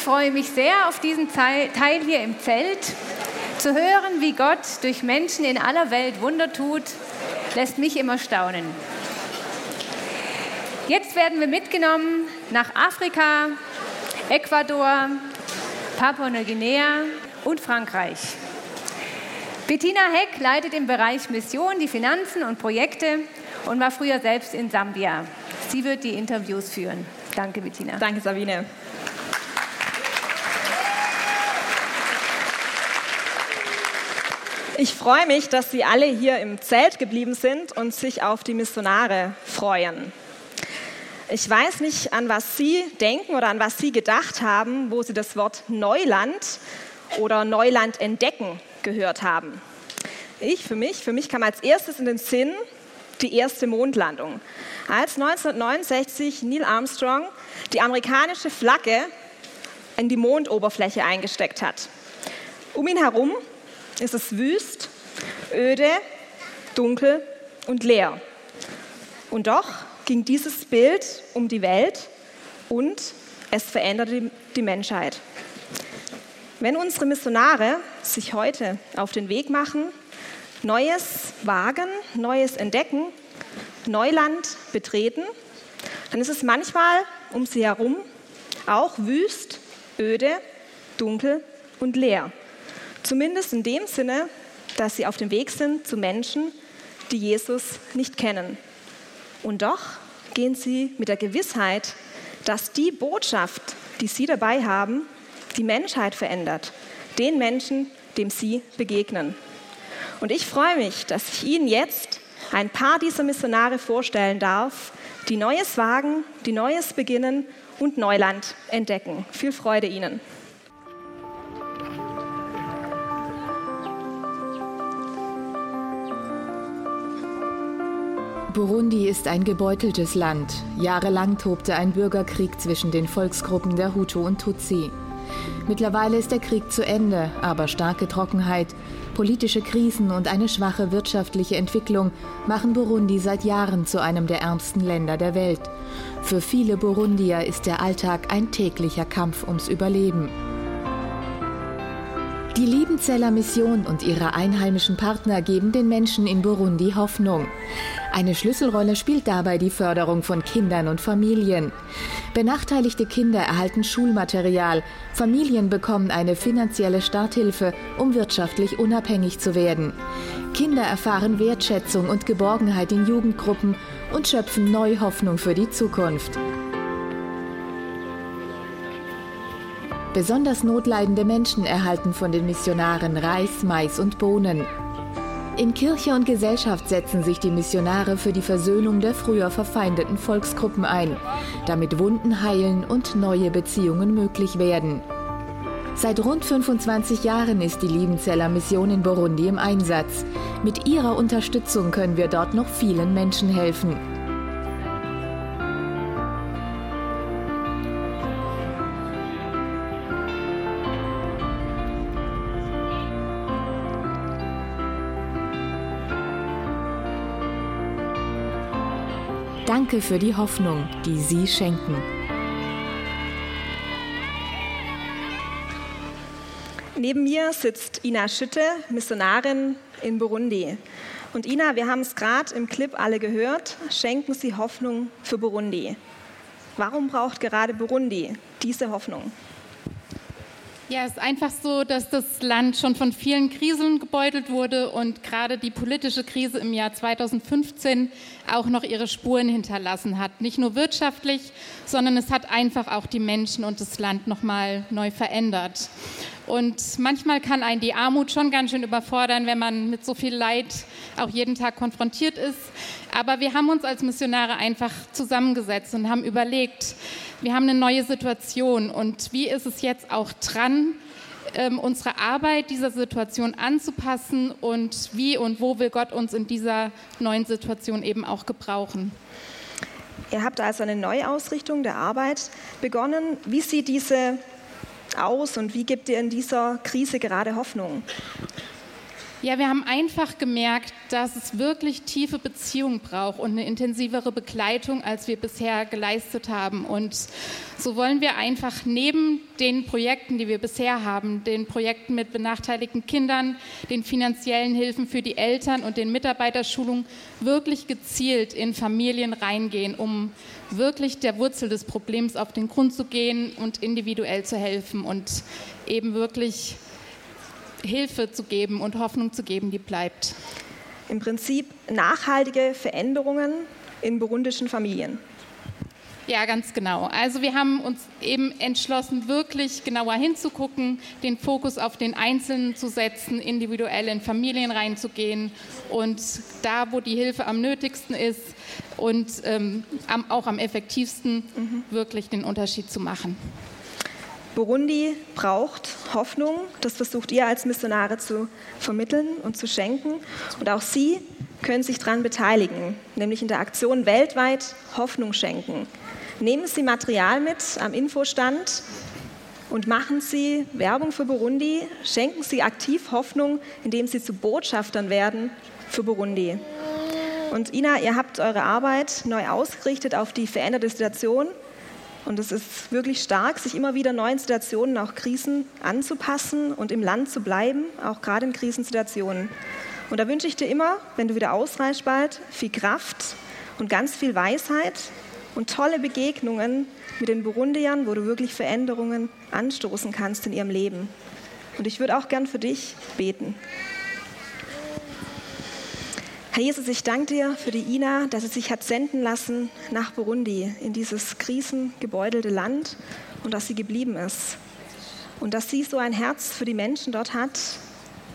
Ich freue mich sehr auf diesen Teil hier im Zelt. Zu hören, wie Gott durch Menschen in aller Welt Wunder tut, lässt mich immer staunen. Jetzt werden wir mitgenommen nach Afrika, Ecuador, Papua-Neuguinea und Frankreich. Bettina Heck leitet im Bereich Mission die Finanzen und Projekte und war früher selbst in Sambia. Sie wird die Interviews führen. Danke, Bettina. Danke, Sabine. Ich freue mich, dass Sie alle hier im Zelt geblieben sind und sich auf die Missionare freuen. Ich weiß nicht, an was Sie denken oder an was Sie gedacht haben, wo Sie das Wort Neuland oder Neuland entdecken gehört haben. Für mich kam als erstes in den Sinn die erste Mondlandung. Als 1969 Neil Armstrong die amerikanische Flagge in die Mondoberfläche eingesteckt hat. Um ihn herum ist es wüst, öde, dunkel und leer. Und doch ging dieses Bild um die Welt und es veränderte die Menschheit. Wenn unsere Missionare sich heute auf den Weg machen, Neues wagen, Neues entdecken, Neuland betreten, dann ist es manchmal um sie herum auch wüst, öde, dunkel und leer. Zumindest in dem Sinne, dass sie auf dem Weg sind zu Menschen, die Jesus nicht kennen. Und doch gehen sie mit der Gewissheit, dass die Botschaft, die sie dabei haben, die Menschheit verändert, den Menschen, dem sie begegnen. Und ich freue mich, dass ich Ihnen jetzt ein paar dieser Missionare vorstellen darf, die Neues wagen, die Neues beginnen und Neuland entdecken. Viel Freude Ihnen. Burundi ist ein gebeuteltes Land. Jahrelang tobte ein Bürgerkrieg zwischen den Volksgruppen der Hutu und Tutsi. Mittlerweile ist der Krieg zu Ende, aber starke Trockenheit, politische Krisen und eine schwache wirtschaftliche Entwicklung machen Burundi seit Jahren zu einem der ärmsten Länder der Welt. Für viele Burundier ist der Alltag ein täglicher Kampf ums Überleben. Die Liebenzeller Mission und ihre einheimischen Partner geben den Menschen in Burundi Hoffnung. Eine Schlüsselrolle spielt dabei die Förderung von Kindern und Familien. Benachteiligte Kinder erhalten Schulmaterial, Familien bekommen eine finanzielle Starthilfe, um wirtschaftlich unabhängig zu werden. Kinder erfahren Wertschätzung und Geborgenheit in Jugendgruppen und schöpfen neue Hoffnung für die Zukunft. Besonders notleidende Menschen erhalten von den Missionaren Reis, Mais und Bohnen. In Kirche und Gesellschaft setzen sich die Missionare für die Versöhnung der früher verfeindeten Volksgruppen ein, damit Wunden heilen und neue Beziehungen möglich werden. Seit rund 25 Jahren ist die Liebenzeller Mission in Burundi im Einsatz. Mit ihrer Unterstützung können wir dort noch vielen Menschen helfen. Danke für die Hoffnung, die Sie schenken. Neben mir sitzt Ina Schütte, Missionarin in Burundi. Und Ina, wir haben es gerade im Clip alle gehört, schenken Sie Hoffnung für Burundi. Warum braucht gerade Burundi diese Hoffnung? Ja, es ist einfach so, dass das Land schon von vielen Krisen gebeutelt wurde und gerade die politische Krise im Jahr 2015 auch noch ihre Spuren hinterlassen hat. Nicht nur wirtschaftlich, sondern es hat einfach auch die Menschen und das Land nochmal neu verändert. Und manchmal kann einen die Armut schon ganz schön überfordern, wenn man mit so viel Leid auch jeden Tag konfrontiert ist. Aber wir haben uns als Missionare einfach zusammengesetzt und haben überlegt, wir haben eine neue Situation und wie ist es jetzt auch dran, unsere Arbeit dieser Situation anzupassen und wie und wo will Gott uns in dieser neuen Situation eben auch gebrauchen. Ihr habt also eine Neuausrichtung der Arbeit begonnen. Wie sieht diese aus und wie gibt ihr in dieser Krise gerade Hoffnung? Ja, wir haben einfach gemerkt, dass es wirklich tiefe Beziehungen braucht und eine intensivere Begleitung, als wir bisher geleistet haben. Und so wollen wir einfach neben den Projekten, die wir bisher haben, den Projekten mit benachteiligten Kindern, den finanziellen Hilfen für die Eltern und den Mitarbeiterschulungen wirklich gezielt in Familien reingehen, um wirklich der Wurzel des Problems auf den Grund zu gehen und individuell zu helfen und eben wirklich Hilfe zu geben und Hoffnung zu geben, die bleibt. Im Prinzip nachhaltige Veränderungen in burundischen Familien. Ja, ganz genau. Also wir haben uns eben entschlossen, wirklich genauer hinzugucken, den Fokus auf den Einzelnen zu setzen, individuell in Familien reinzugehen und da, wo die Hilfe am nötigsten ist und auch am effektivsten, wirklich den Unterschied zu machen. Burundi braucht Hoffnung, das versucht ihr als Missionare zu vermitteln und zu schenken. Und auch Sie können sich daran beteiligen, nämlich in der Aktion weltweit Hoffnung schenken. Nehmen Sie Material mit am Infostand und machen Sie Werbung für Burundi. Schenken Sie aktiv Hoffnung, indem Sie zu Botschaftern werden für Burundi. Und Ina, ihr habt eure Arbeit neu ausgerichtet auf die veränderte Situation. Und es ist wirklich stark, sich immer wieder neuen Situationen, auch Krisen, anzupassen und im Land zu bleiben, auch gerade in Krisensituationen. Und da wünsche ich dir immer, wenn du wieder ausreist bald, viel Kraft und ganz viel Weisheit und tolle Begegnungen mit den Burundiern, wo du wirklich Veränderungen anstoßen kannst in ihrem Leben. Und ich würde auch gern für dich beten. Herr Jesus, ich danke dir für die Ina, dass sie sich hat senden lassen nach Burundi, in dieses krisengebeutelte Land und dass sie geblieben ist. Und dass sie so ein Herz für die Menschen dort hat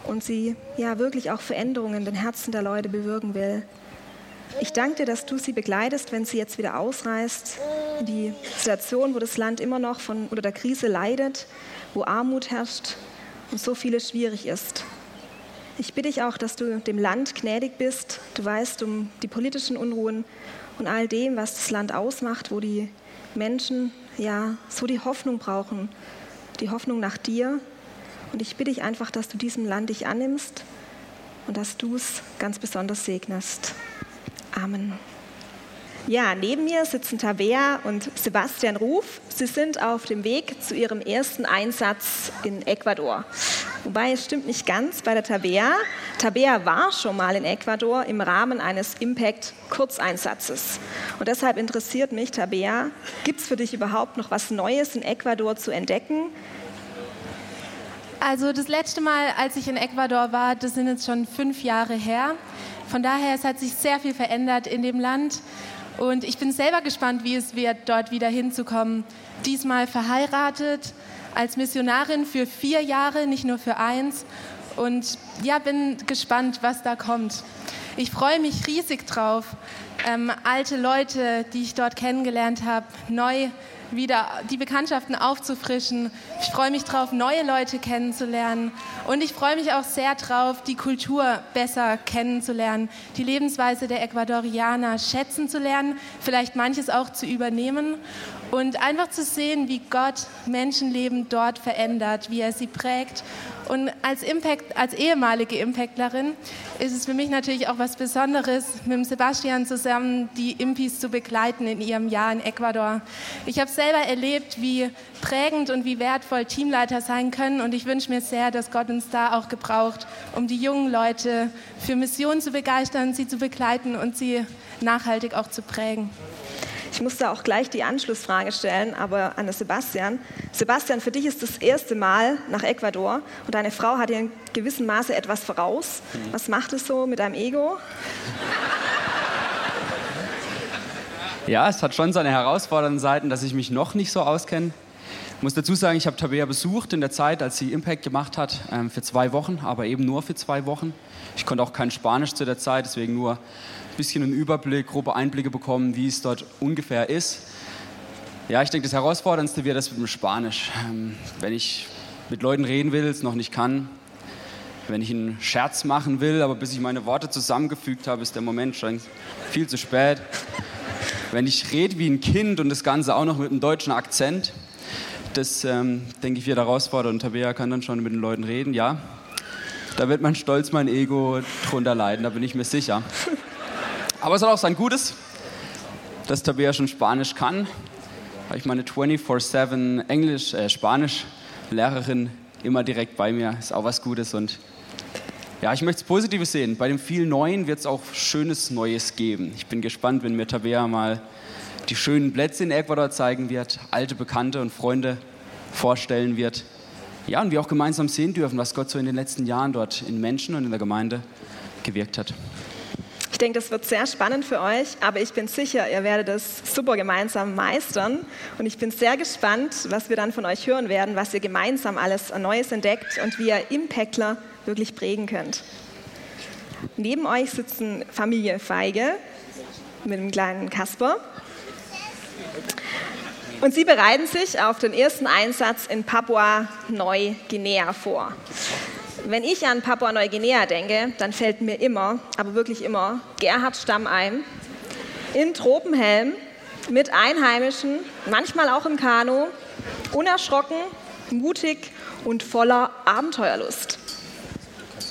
und sie ja wirklich auch Veränderungen in den Herzen der Leute bewirken will. Ich danke dir, dass du sie begleitest, wenn sie jetzt wieder ausreist, in die Situation, wo das Land immer noch unter der Krise leidet, wo Armut herrscht und so vieles schwierig ist. Ich bitte dich auch, dass du dem Land gnädig bist. Du weißt um die politischen Unruhen und all dem, was das Land ausmacht, wo die Menschen ja so die Hoffnung brauchen, die Hoffnung nach dir. Und ich bitte dich einfach, dass du diesem Land dich annimmst und dass du es ganz besonders segnest. Amen. Ja, neben mir sitzen Tabea und Sebastian Ruf. Sie sind auf dem Weg zu ihrem ersten Einsatz in Ecuador. Wobei, es stimmt nicht ganz bei der Tabea. Tabea war schon mal in Ecuador im Rahmen eines Impact-Kurzeinsatzes. Und deshalb interessiert mich, Tabea, gibt es für dich überhaupt noch was Neues in Ecuador zu entdecken? Also das letzte Mal, als ich in Ecuador war, das sind jetzt schon 5 Jahre her. Von daher, es hat sich sehr viel verändert in dem Land. Und ich bin selber gespannt, wie es wird, dort wieder hinzukommen. Diesmal verheiratet, als Missionarin für 4 Jahre, nicht nur für 1. Und ja, bin gespannt, was da kommt. Ich freue mich riesig drauf, alte Leute, die ich dort kennengelernt habe, neu wieder die Bekanntschaften aufzufrischen. Ich freue mich drauf, neue Leute kennenzulernen. Und ich freue mich auch sehr drauf, die Kultur besser kennenzulernen, die Lebensweise der Ecuadorianer schätzen zu lernen, vielleicht manches auch zu übernehmen und einfach zu sehen, wie Gott Menschenleben dort verändert, wie er sie prägt. Und als ehemalige Impactlerin ist es für mich natürlich auch was Besonderes, mit dem Sebastian zusammen die Impis zu begleiten in ihrem Jahr in Ecuador. Ich habe selber erlebt, wie prägend und wie wertvoll Teamleiter sein können. Und ich wünsche mir sehr, dass Gott uns da auch gebraucht, um die jungen Leute für Mission zu begeistern, sie zu begleiten und sie nachhaltig auch zu prägen. Ich muss da auch gleich die Anschlussfrage stellen, aber an Sebastian. Sebastian, für dich ist das erste Mal nach Ecuador und deine Frau hat dir in gewissem Maße etwas voraus. Was macht es so mit deinem Ego? Ja, es hat schon seine herausfordernden Seiten, dass ich mich noch nicht so auskenne. Ich muss dazu sagen, ich habe Tabea besucht in der Zeit, als sie Impact gemacht hat, für 2 Wochen, aber eben nur für 2 Wochen. Ich konnte auch kein Spanisch zu der Zeit, deswegen nur ein bisschen einen Überblick, grobe Einblicke bekommen, wie es dort ungefähr ist. Ja, ich denke, das Herausforderndste wäre das mit dem Spanisch. Wenn ich mit Leuten reden will, es noch nicht kann, wenn ich einen Scherz machen will, aber bis ich meine Worte zusammengefügt habe, ist der Moment schon viel zu spät. Wenn ich rede wie ein Kind und das Ganze auch noch mit einem deutschen Akzent, das, denke ich, wird herausfordernd. Und Tabea kann dann schon mit den Leuten reden, ja. Da wird mein Stolz, mein Ego drunter leiden, da bin ich mir sicher. Aber es hat auch sein Gutes, dass Tabea schon Spanisch kann. Habe ich meine 24/7 Spanisch-Lehrerin immer direkt bei mir. Ist auch was Gutes. Und ja, ich möchte es Positives sehen. Bei dem vielen Neuen wird es auch schönes Neues geben. Ich bin gespannt, wenn mir Tabea mal die schönen Plätze in Ecuador zeigen wird, alte Bekannte und Freunde vorstellen wird. Ja, und wir auch gemeinsam sehen dürfen, was Gott so in den letzten Jahren dort in Menschen und in der Gemeinde gewirkt hat. Ich denke, das wird sehr spannend für euch, aber ich bin sicher, ihr werdet es super gemeinsam meistern. Und ich bin sehr gespannt, was wir dann von euch hören werden, was ihr gemeinsam alles Neues entdeckt und wie ihr Impactler wirklich prägen könnt. Neben euch sitzen Familie Feige mit dem kleinen Kasper. Und sie bereiten sich auf den ersten Einsatz in Papua-Neuguinea vor. Wenn ich an Papua-Neuguinea denke, dann fällt mir immer, aber wirklich immer, Gerhard Stamm ein. In Tropenhelm, mit Einheimischen, manchmal auch im Kanu, unerschrocken, mutig und voller Abenteuerlust.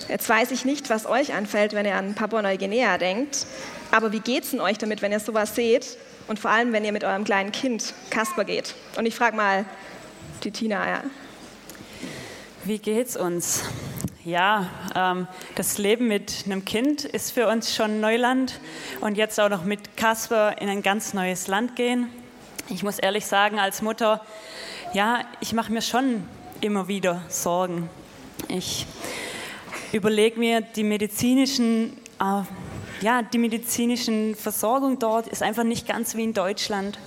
Jetzt weiß ich nicht, was euch anfällt, wenn ihr an Papua-Neuguinea denkt, aber wie geht's denn euch damit, wenn ihr sowas seht? Und vor allem, wenn ihr mit eurem kleinen Kind Kasper geht. Und ich frage mal die Tina. Ja. Wie geht's uns? Ja, das Leben mit einem Kind ist für uns schon Neuland. Und jetzt auch noch mit Kasper in ein ganz neues Land gehen. Ich muss ehrlich sagen, als Mutter, ja, ich mache mir schon immer wieder Sorgen. Ich überlege mir die medizinischen die medizinische Versorgung dort ist einfach nicht ganz wie in Deutschland.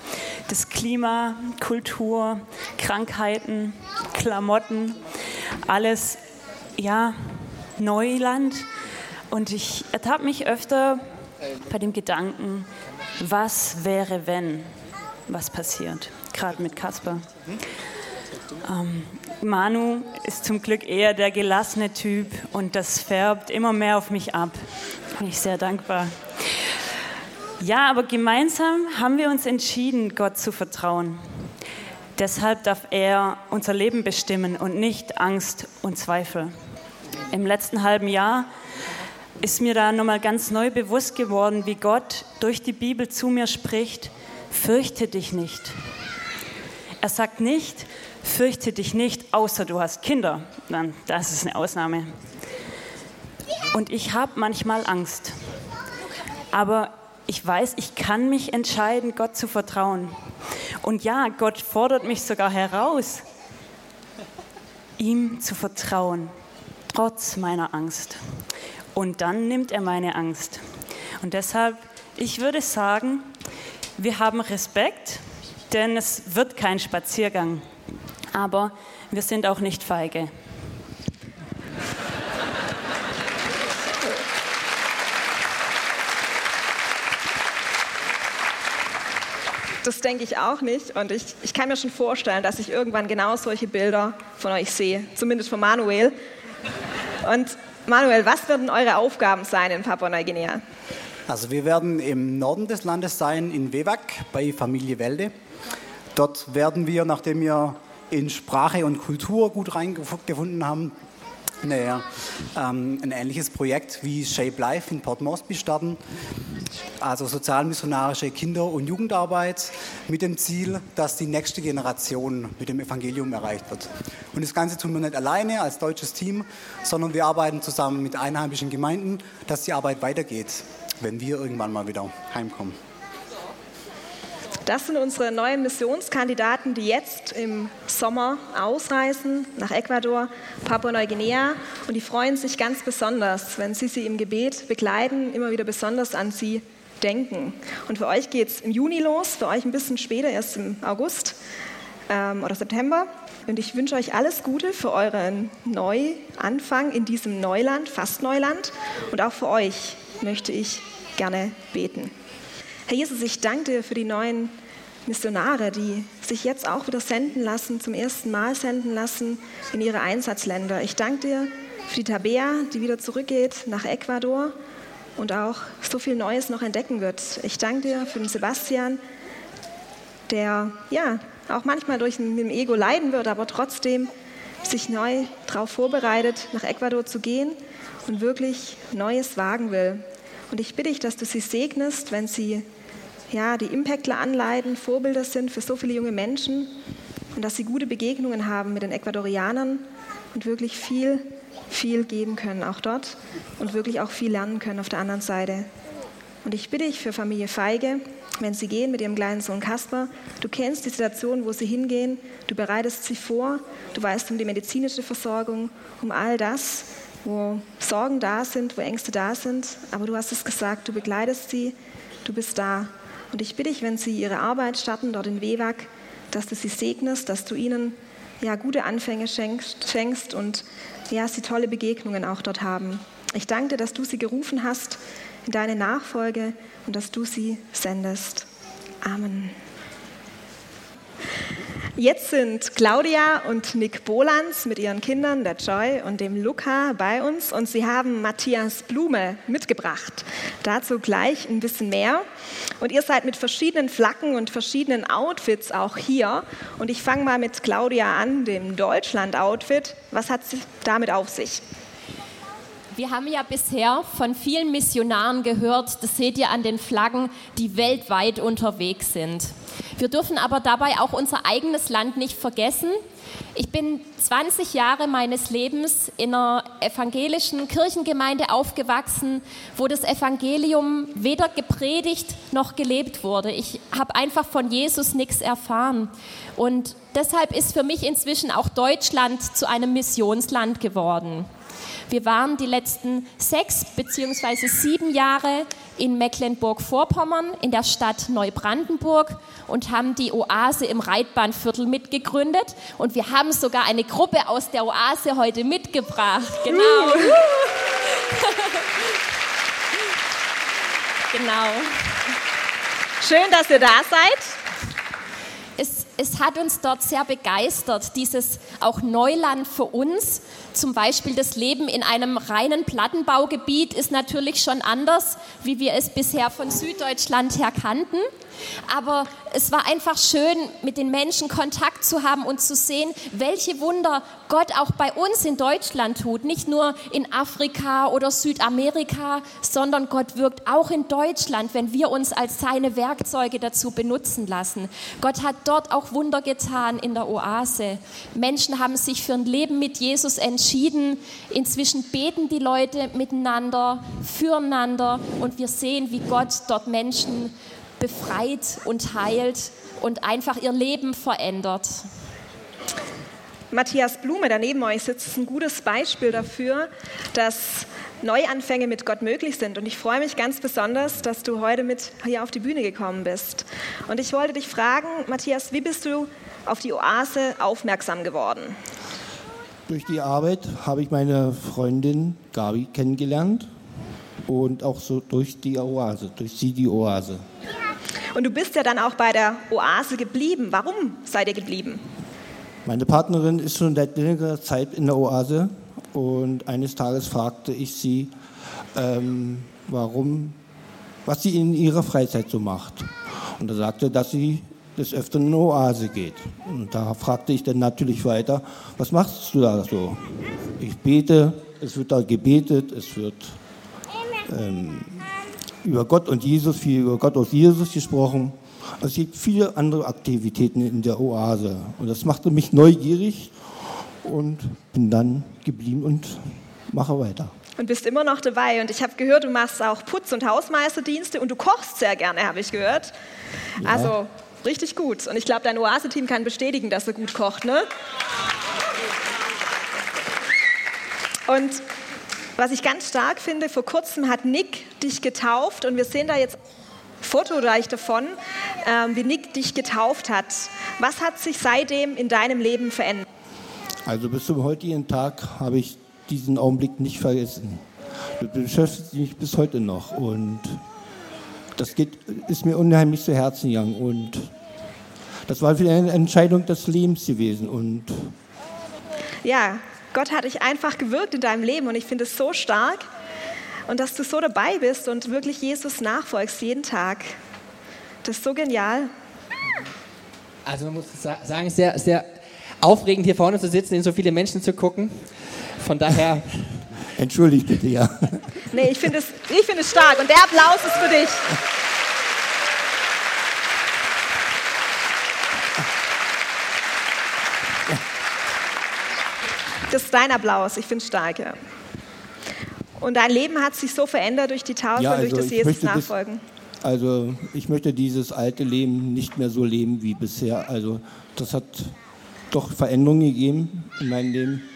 Das Klima, Kultur, Krankheiten, Klamotten, alles, ja, Neuland. Und ich ertappe mich öfter bei dem Gedanken, was wäre, wenn was passiert? Gerade mit Kasper. Manu ist zum Glück eher der gelassene Typ und das färbt immer mehr auf mich ab. Bin ich sehr dankbar. Ja, aber gemeinsam haben wir uns entschieden, Gott zu vertrauen. Deshalb darf er unser Leben bestimmen und nicht Angst und Zweifel. Im letzten halben Jahr ist mir da nochmal ganz neu bewusst geworden, wie Gott durch die Bibel zu mir spricht: Fürchte dich nicht. Er sagt nicht, fürchte dich nicht, außer du hast Kinder. Dann, das ist eine Ausnahme. Und ich habe manchmal Angst, aber ich weiß, ich kann mich entscheiden, Gott zu vertrauen. Und ja, Gott fordert mich sogar heraus, ihm zu vertrauen, trotz meiner Angst. Und dann nimmt er meine Angst. Und deshalb, ich würde sagen, wir haben Respekt, denn es wird kein Spaziergang. Aber wir sind auch nicht feige. Das denke ich auch nicht und ich kann mir schon vorstellen, dass ich irgendwann genau solche Bilder von euch sehe, zumindest von Manuel. Und Manuel, was werden eure Aufgaben sein in Papua-Neuguinea? Also wir werden im Norden des Landes sein, in Wewak, bei Familie Welde. Dort werden wir, nachdem wir in Sprache und Kultur gut reingefunden haben, ein ähnliches Projekt wie Shape Life in Port Moresby starten. Also sozialmissionarische Kinder- und Jugendarbeit mit dem Ziel, dass die nächste Generation mit dem Evangelium erreicht wird. Und das Ganze tun wir nicht alleine als deutsches Team, sondern wir arbeiten zusammen mit einheimischen Gemeinden, dass die Arbeit weitergeht, wenn wir irgendwann mal wieder heimkommen. Das sind unsere neuen Missionskandidaten, die jetzt im Sommer ausreisen nach Ecuador, Papua-Neuguinea. Und die freuen sich ganz besonders, wenn sie im Gebet begleiten, immer wieder besonders an sie denken. Und für euch geht es im Juni los, für euch ein bisschen später, erst im August. oder September. Und ich wünsche euch alles Gute für euren Neuanfang in diesem Neuland, fast Neuland. Und auch für euch möchte ich gerne beten. Herr Jesus, ich danke dir für die neuen Missionare, die sich jetzt auch wieder senden lassen, zum ersten Mal senden lassen in ihre Einsatzländer. Ich danke dir für die Tabea, die wieder zurückgeht nach Ecuador und auch so viel Neues noch entdecken wird. Ich danke dir für den Sebastian, der ja auch manchmal durch dem Ego leiden wird, aber trotzdem sich neu darauf vorbereitet, nach Ecuador zu gehen und wirklich Neues wagen will. Und ich bitte dich, dass du sie segnest, wenn sie die Impactler anleiten, Vorbilder sind für so viele junge Menschen und dass sie gute Begegnungen haben mit den Ecuadorianern und wirklich viel, viel geben können, auch dort, und wirklich auch viel lernen können auf der anderen Seite. Und ich bitte dich für Familie Feige, wenn sie gehen mit ihrem kleinen Sohn Kasper, du kennst die Situation, wo sie hingehen, du bereitest sie vor, du weißt um die medizinische Versorgung, um all das, wo Sorgen da sind, wo Ängste da sind, aber du hast es gesagt, du begleitest sie, du bist da. Und ich bitte dich, wenn sie ihre Arbeit starten, dort in Wewak, dass du sie segnest, dass du ihnen gute Anfänge schenkst und sie tolle Begegnungen auch dort haben. Ich danke dir, dass du sie gerufen hast in deine Nachfolge und dass du sie sendest. Amen. Jetzt sind Claudia und Nick Bolanz mit ihren Kindern, der Joy und dem Luca, bei uns und sie haben Matthias Blume mitgebracht. Dazu gleich ein bisschen mehr. Und ihr seid mit verschiedenen Flaggen und verschiedenen Outfits auch hier. Und ich fange mal mit Claudia an, dem Deutschland-Outfit. Was hat es damit auf sich? Wir haben ja bisher von vielen Missionaren gehört, das seht ihr an den Flaggen, die weltweit unterwegs sind. Wir dürfen aber dabei auch unser eigenes Land nicht vergessen. Ich bin 20 Jahre meines Lebens in einer evangelischen Kirchengemeinde aufgewachsen, wo das Evangelium weder gepredigt noch gelebt wurde. Ich habe einfach von Jesus nichts erfahren. Und deshalb ist für mich inzwischen auch Deutschland zu einem Missionsland geworden. Wir waren die letzten 6 bzw. 7 Jahre in Mecklenburg-Vorpommern, in der Stadt Neubrandenburg und haben die Oase im Reitbahnviertel mitgegründet. Und wir haben sogar eine Gruppe aus der Oase heute mitgebracht. Genau. Genau. Schön, dass ihr da seid. Es hat uns dort sehr begeistert, dieses auch Neuland für uns. Zum Beispiel das Leben in einem reinen Plattenbaugebiet ist natürlich schon anders, wie wir es bisher von Süddeutschland her kannten. Aber es war einfach schön, mit den Menschen Kontakt zu haben und zu sehen, welche Wunder Gott auch bei uns in Deutschland tut. Nicht nur in Afrika oder Südamerika, sondern Gott wirkt auch in Deutschland, wenn wir uns als seine Werkzeuge dazu benutzen lassen. Gott hat dort auch Wunder getan in der Oase. Menschen haben sich für ein Leben mit Jesus entschieden. Inzwischen beten die Leute miteinander, füreinander und wir sehen, wie Gott dort Menschen befreit und heilt und einfach ihr Leben verändert. Matthias Blume, der neben euch sitzt, ist ein gutes Beispiel dafür, dass Neuanfänge mit Gott möglich sind. Und ich freue mich ganz besonders, dass du heute mit hier auf die Bühne gekommen bist. Und ich wollte dich fragen, Matthias, wie bist du auf die Oase aufmerksam geworden? Durch die Arbeit habe ich meine Freundin Gabi kennengelernt und auch so die Oase. Und du bist ja dann auch bei der Oase geblieben. Warum seid ihr geblieben? Meine Partnerin ist schon seit längerer Zeit in der Oase und eines Tages fragte ich sie, was sie in ihrer Freizeit so macht. Und er sagte, dass sie des Öfteren in die Oase geht. Und da fragte ich dann natürlich weiter, was machst du da so? Ich bete, es wird da gebetet, es wird über Gott und Jesus, viel über Gott und Jesus gesprochen. Es gibt viele andere Aktivitäten in der Oase. Und das machte mich neugierig und bin dann geblieben und mache weiter. Und bist immer noch dabei. Und ich habe gehört, du machst auch Putz- und Hausmeisterdienste und du kochst sehr gerne, habe ich gehört. Ja. Also richtig gut. Und ich glaube, dein Oase-Team kann bestätigen, dass du gut kochst, ne? Und was ich ganz stark finde, vor kurzem hat Nick dich getauft und wir sehen da jetzt fotoreich davon, wie Nick dich getauft hat. Was hat sich seitdem in deinem Leben verändert? Also bis zum heutigen Tag habe ich diesen Augenblick nicht vergessen. Das beschäftigt mich bis heute noch und das ist mir unheimlich zu Herzen gegangen und das war wieder eine Entscheidung des Lebens gewesen. Und ja, Gott hat dich einfach gewirkt in deinem Leben und ich finde es so stark und dass du so dabei bist und wirklich Jesus nachfolgst jeden Tag. Das ist so genial. Also man muss sagen, es ist sehr, sehr aufregend hier vorne zu sitzen, in so viele Menschen zu gucken. Von daher... Entschuldigt bitte, ja. Nee, ich find es stark und der Applaus ist für dich. Das ist dein Applaus, ich finde es stark, ja. Und dein Leben hat sich so verändert durch die Taufe, ja, also durch das Jesus-Nachfolgen. Also ich möchte dieses alte Leben nicht mehr so leben wie bisher. Also das hat doch Veränderungen gegeben in meinem Leben.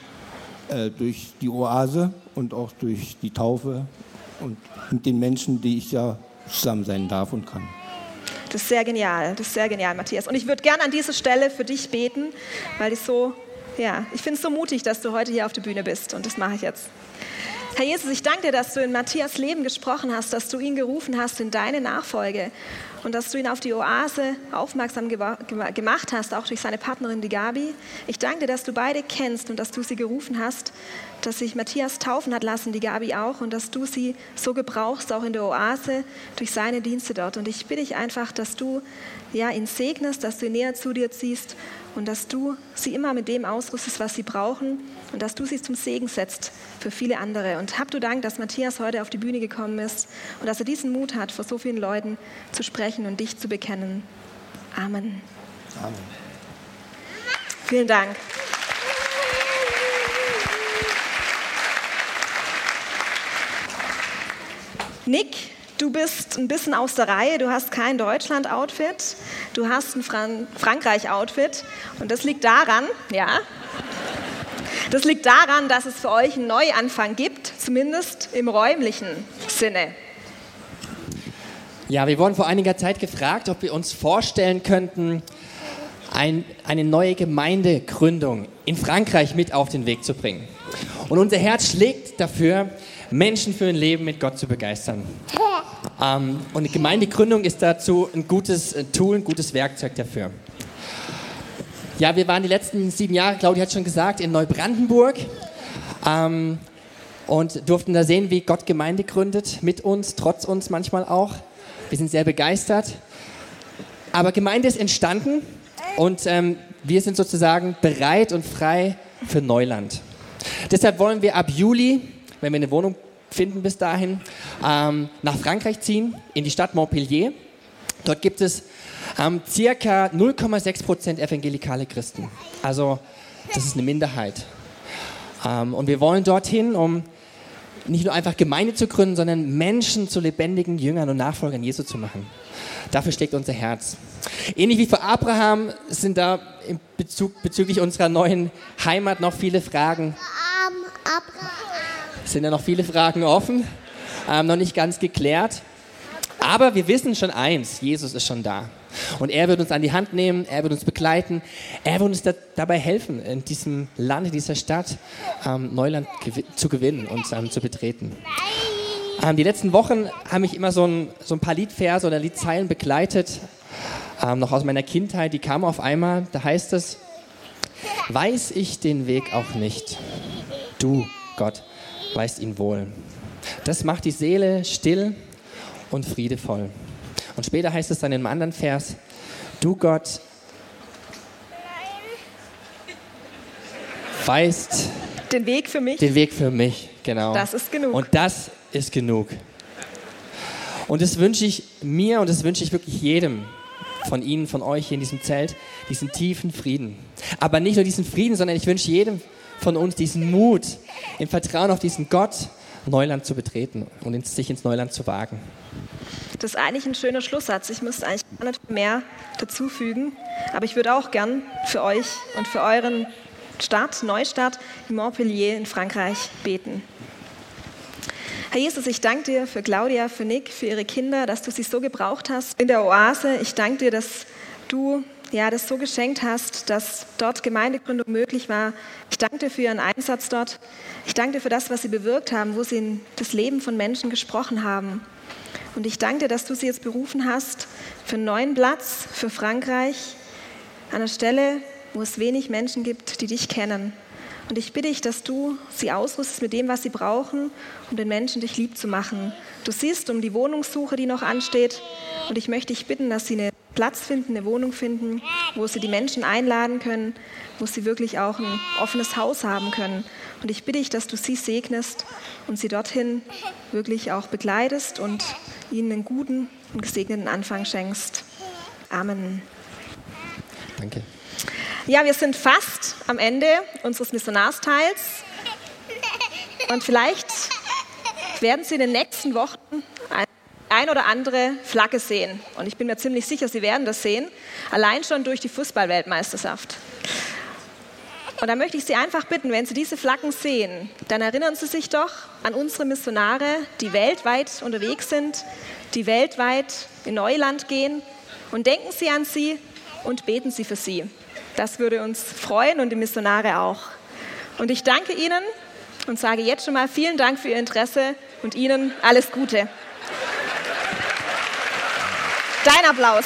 Durch die Oase und auch durch die Taufe und mit den Menschen, die ich ja zusammen sein darf und kann. Das ist sehr genial, Matthias. Und ich würde gerne an dieser Stelle für dich beten, weil ich so, ja, ich finde es so mutig, dass du heute hier auf der Bühne bist und das mache ich jetzt. Herr Jesus, ich danke dir, dass du in Matthias Leben gesprochen hast, dass du ihn gerufen hast in deine Nachfolge und dass du ihn auf die Oase aufmerksam gemacht hast, auch durch seine Partnerin, die Gabi. Ich danke dir, dass du beide kennst und dass du sie gerufen hast, dass sich Matthias taufen hat lassen, die Gabi auch, und dass du sie so gebrauchst, auch in der Oase, durch seine Dienste dort. Und ich bitte dich einfach, dass du ja, ihn segnest, dass du ihn näher zu dir ziehst und dass du sie immer mit dem ausrüstest, was sie brauchen und dass du sie zum Segen setzt für viele andere. Und hab du Dank, dass Matthias heute auf die Bühne gekommen ist und dass er diesen Mut hat, vor so vielen Leuten zu sprechen und dich zu bekennen. Amen. Amen. Vielen Dank. Nick, du bist ein bisschen aus der Reihe, du hast kein Deutschland-Outfit, du hast ein Frankreich-Outfit und das liegt daran, ja, das liegt daran, dass es für euch einen Neuanfang gibt, zumindest im räumlichen Sinne. Ja, wir wurden vor einiger Zeit gefragt, ob wir uns vorstellen könnten, eine neue Gemeindegründung in Frankreich mit auf den Weg zu bringen. Und unser Herz schlägt dafür, Menschen für ein Leben mit Gott zu begeistern. Und die Gemeindegründung ist dazu ein gutes Tool, ein gutes Werkzeug dafür. Ja, wir waren die letzten 7 Jahre, Claudia hat schon gesagt, in Neubrandenburg und durften da sehen, wie Gott Gemeinde gründet, mit uns, trotz uns manchmal auch. Wir sind sehr begeistert. Aber Gemeinde ist entstanden und wir sind sozusagen bereit und frei für Neuland. Deshalb wollen wir ab Juli, wenn wir eine Wohnung finden bis dahin, nach Frankreich ziehen, in die Stadt Montpellier. Dort gibt es ca. 0,6% evangelikale Christen. Also das ist eine Minderheit. Und wir wollen dorthin, um nicht nur einfach Gemeinde zu gründen, sondern Menschen zu lebendigen Jüngern und Nachfolgern Jesu zu machen. Dafür schlägt unser Herz. Ähnlich wie für Abraham sind da in bezüglich unserer neuen Heimat noch viele Fragen. Sind ja noch viele Fragen offen, noch nicht ganz geklärt. Aber wir wissen schon eins, Jesus ist schon da. Und er wird uns an die Hand nehmen, er wird uns begleiten, er wird uns dabei helfen, in diesem Land, in dieser Stadt Neuland zu gewinnen und zu betreten. Die letzten Wochen haben mich immer so ein paar Liedverse oder Liedzeilen begleitet, noch aus meiner Kindheit, die kamen auf einmal. Da heißt es, weiß ich den Weg auch nicht, du Gott weißt ihn wohl. Das macht die Seele still und friedevoll. Und später heißt es dann in einem anderen Vers, du Gott weißt den Weg für mich. Den Weg für mich, genau. Das ist genug. Und das ist genug. Und das wünsche ich mir und das wünsche ich wirklich jedem von Ihnen, von euch hier in diesem Zelt, diesen tiefen Frieden. Aber nicht nur diesen Frieden, sondern ich wünsche jedem von uns diesen Mut, im Vertrauen auf diesen Gott Neuland zu betreten und sich ins Neuland zu wagen. Das ist eigentlich ein schöner Schlusssatz. Ich müsste eigentlich gar nicht mehr dazufügen, aber ich würde auch gern für euch und für euren Neustart in Montpellier in Frankreich beten. Herr Jesus, ich danke dir für Claudia, für Nick, für ihre Kinder, dass du sie so gebraucht hast in der Oase. Ich danke dir, dass du das so geschenkt hast, dass dort Gemeindegründung möglich war. Ich danke dir für ihren Einsatz dort. Ich danke dir für das, was sie bewirkt haben, wo sie in das Leben von Menschen gesprochen haben. Und ich danke dir, dass du sie jetzt berufen hast für einen neuen Platz, für Frankreich, an einer Stelle, wo es wenig Menschen gibt, die dich kennen. Und ich bitte dich, dass du sie ausrüstest mit dem, was sie brauchen, um den Menschen dich lieb zu machen. Du siehst um die Wohnungssuche, die noch ansteht. Und ich möchte dich bitten, dass sie einen Platz finden, eine Wohnung finden, wo sie die Menschen einladen können, wo sie wirklich auch ein offenes Haus haben können. Und ich bitte dich, dass du sie segnest und sie dorthin wirklich auch begleitest und ihnen einen guten und gesegneten Anfang schenkst. Amen. Danke. Ja, wir sind fast am Ende unseres Missionarsteils und vielleicht werden Sie in den nächsten Wochen ein oder andere Flagge sehen. Und ich bin mir ziemlich sicher, Sie werden das sehen, allein schon durch die Fußballweltmeisterschaft. Und da möchte ich Sie einfach bitten, wenn Sie diese Flaggen sehen, dann erinnern Sie sich doch an unsere Missionare, die weltweit unterwegs sind, die weltweit in Neuland gehen, und denken Sie an sie und beten Sie für sie. Das würde uns freuen und die Missionare auch. Und ich danke Ihnen und sage jetzt schon mal vielen Dank für Ihr Interesse und Ihnen alles Gute. Dein Applaus.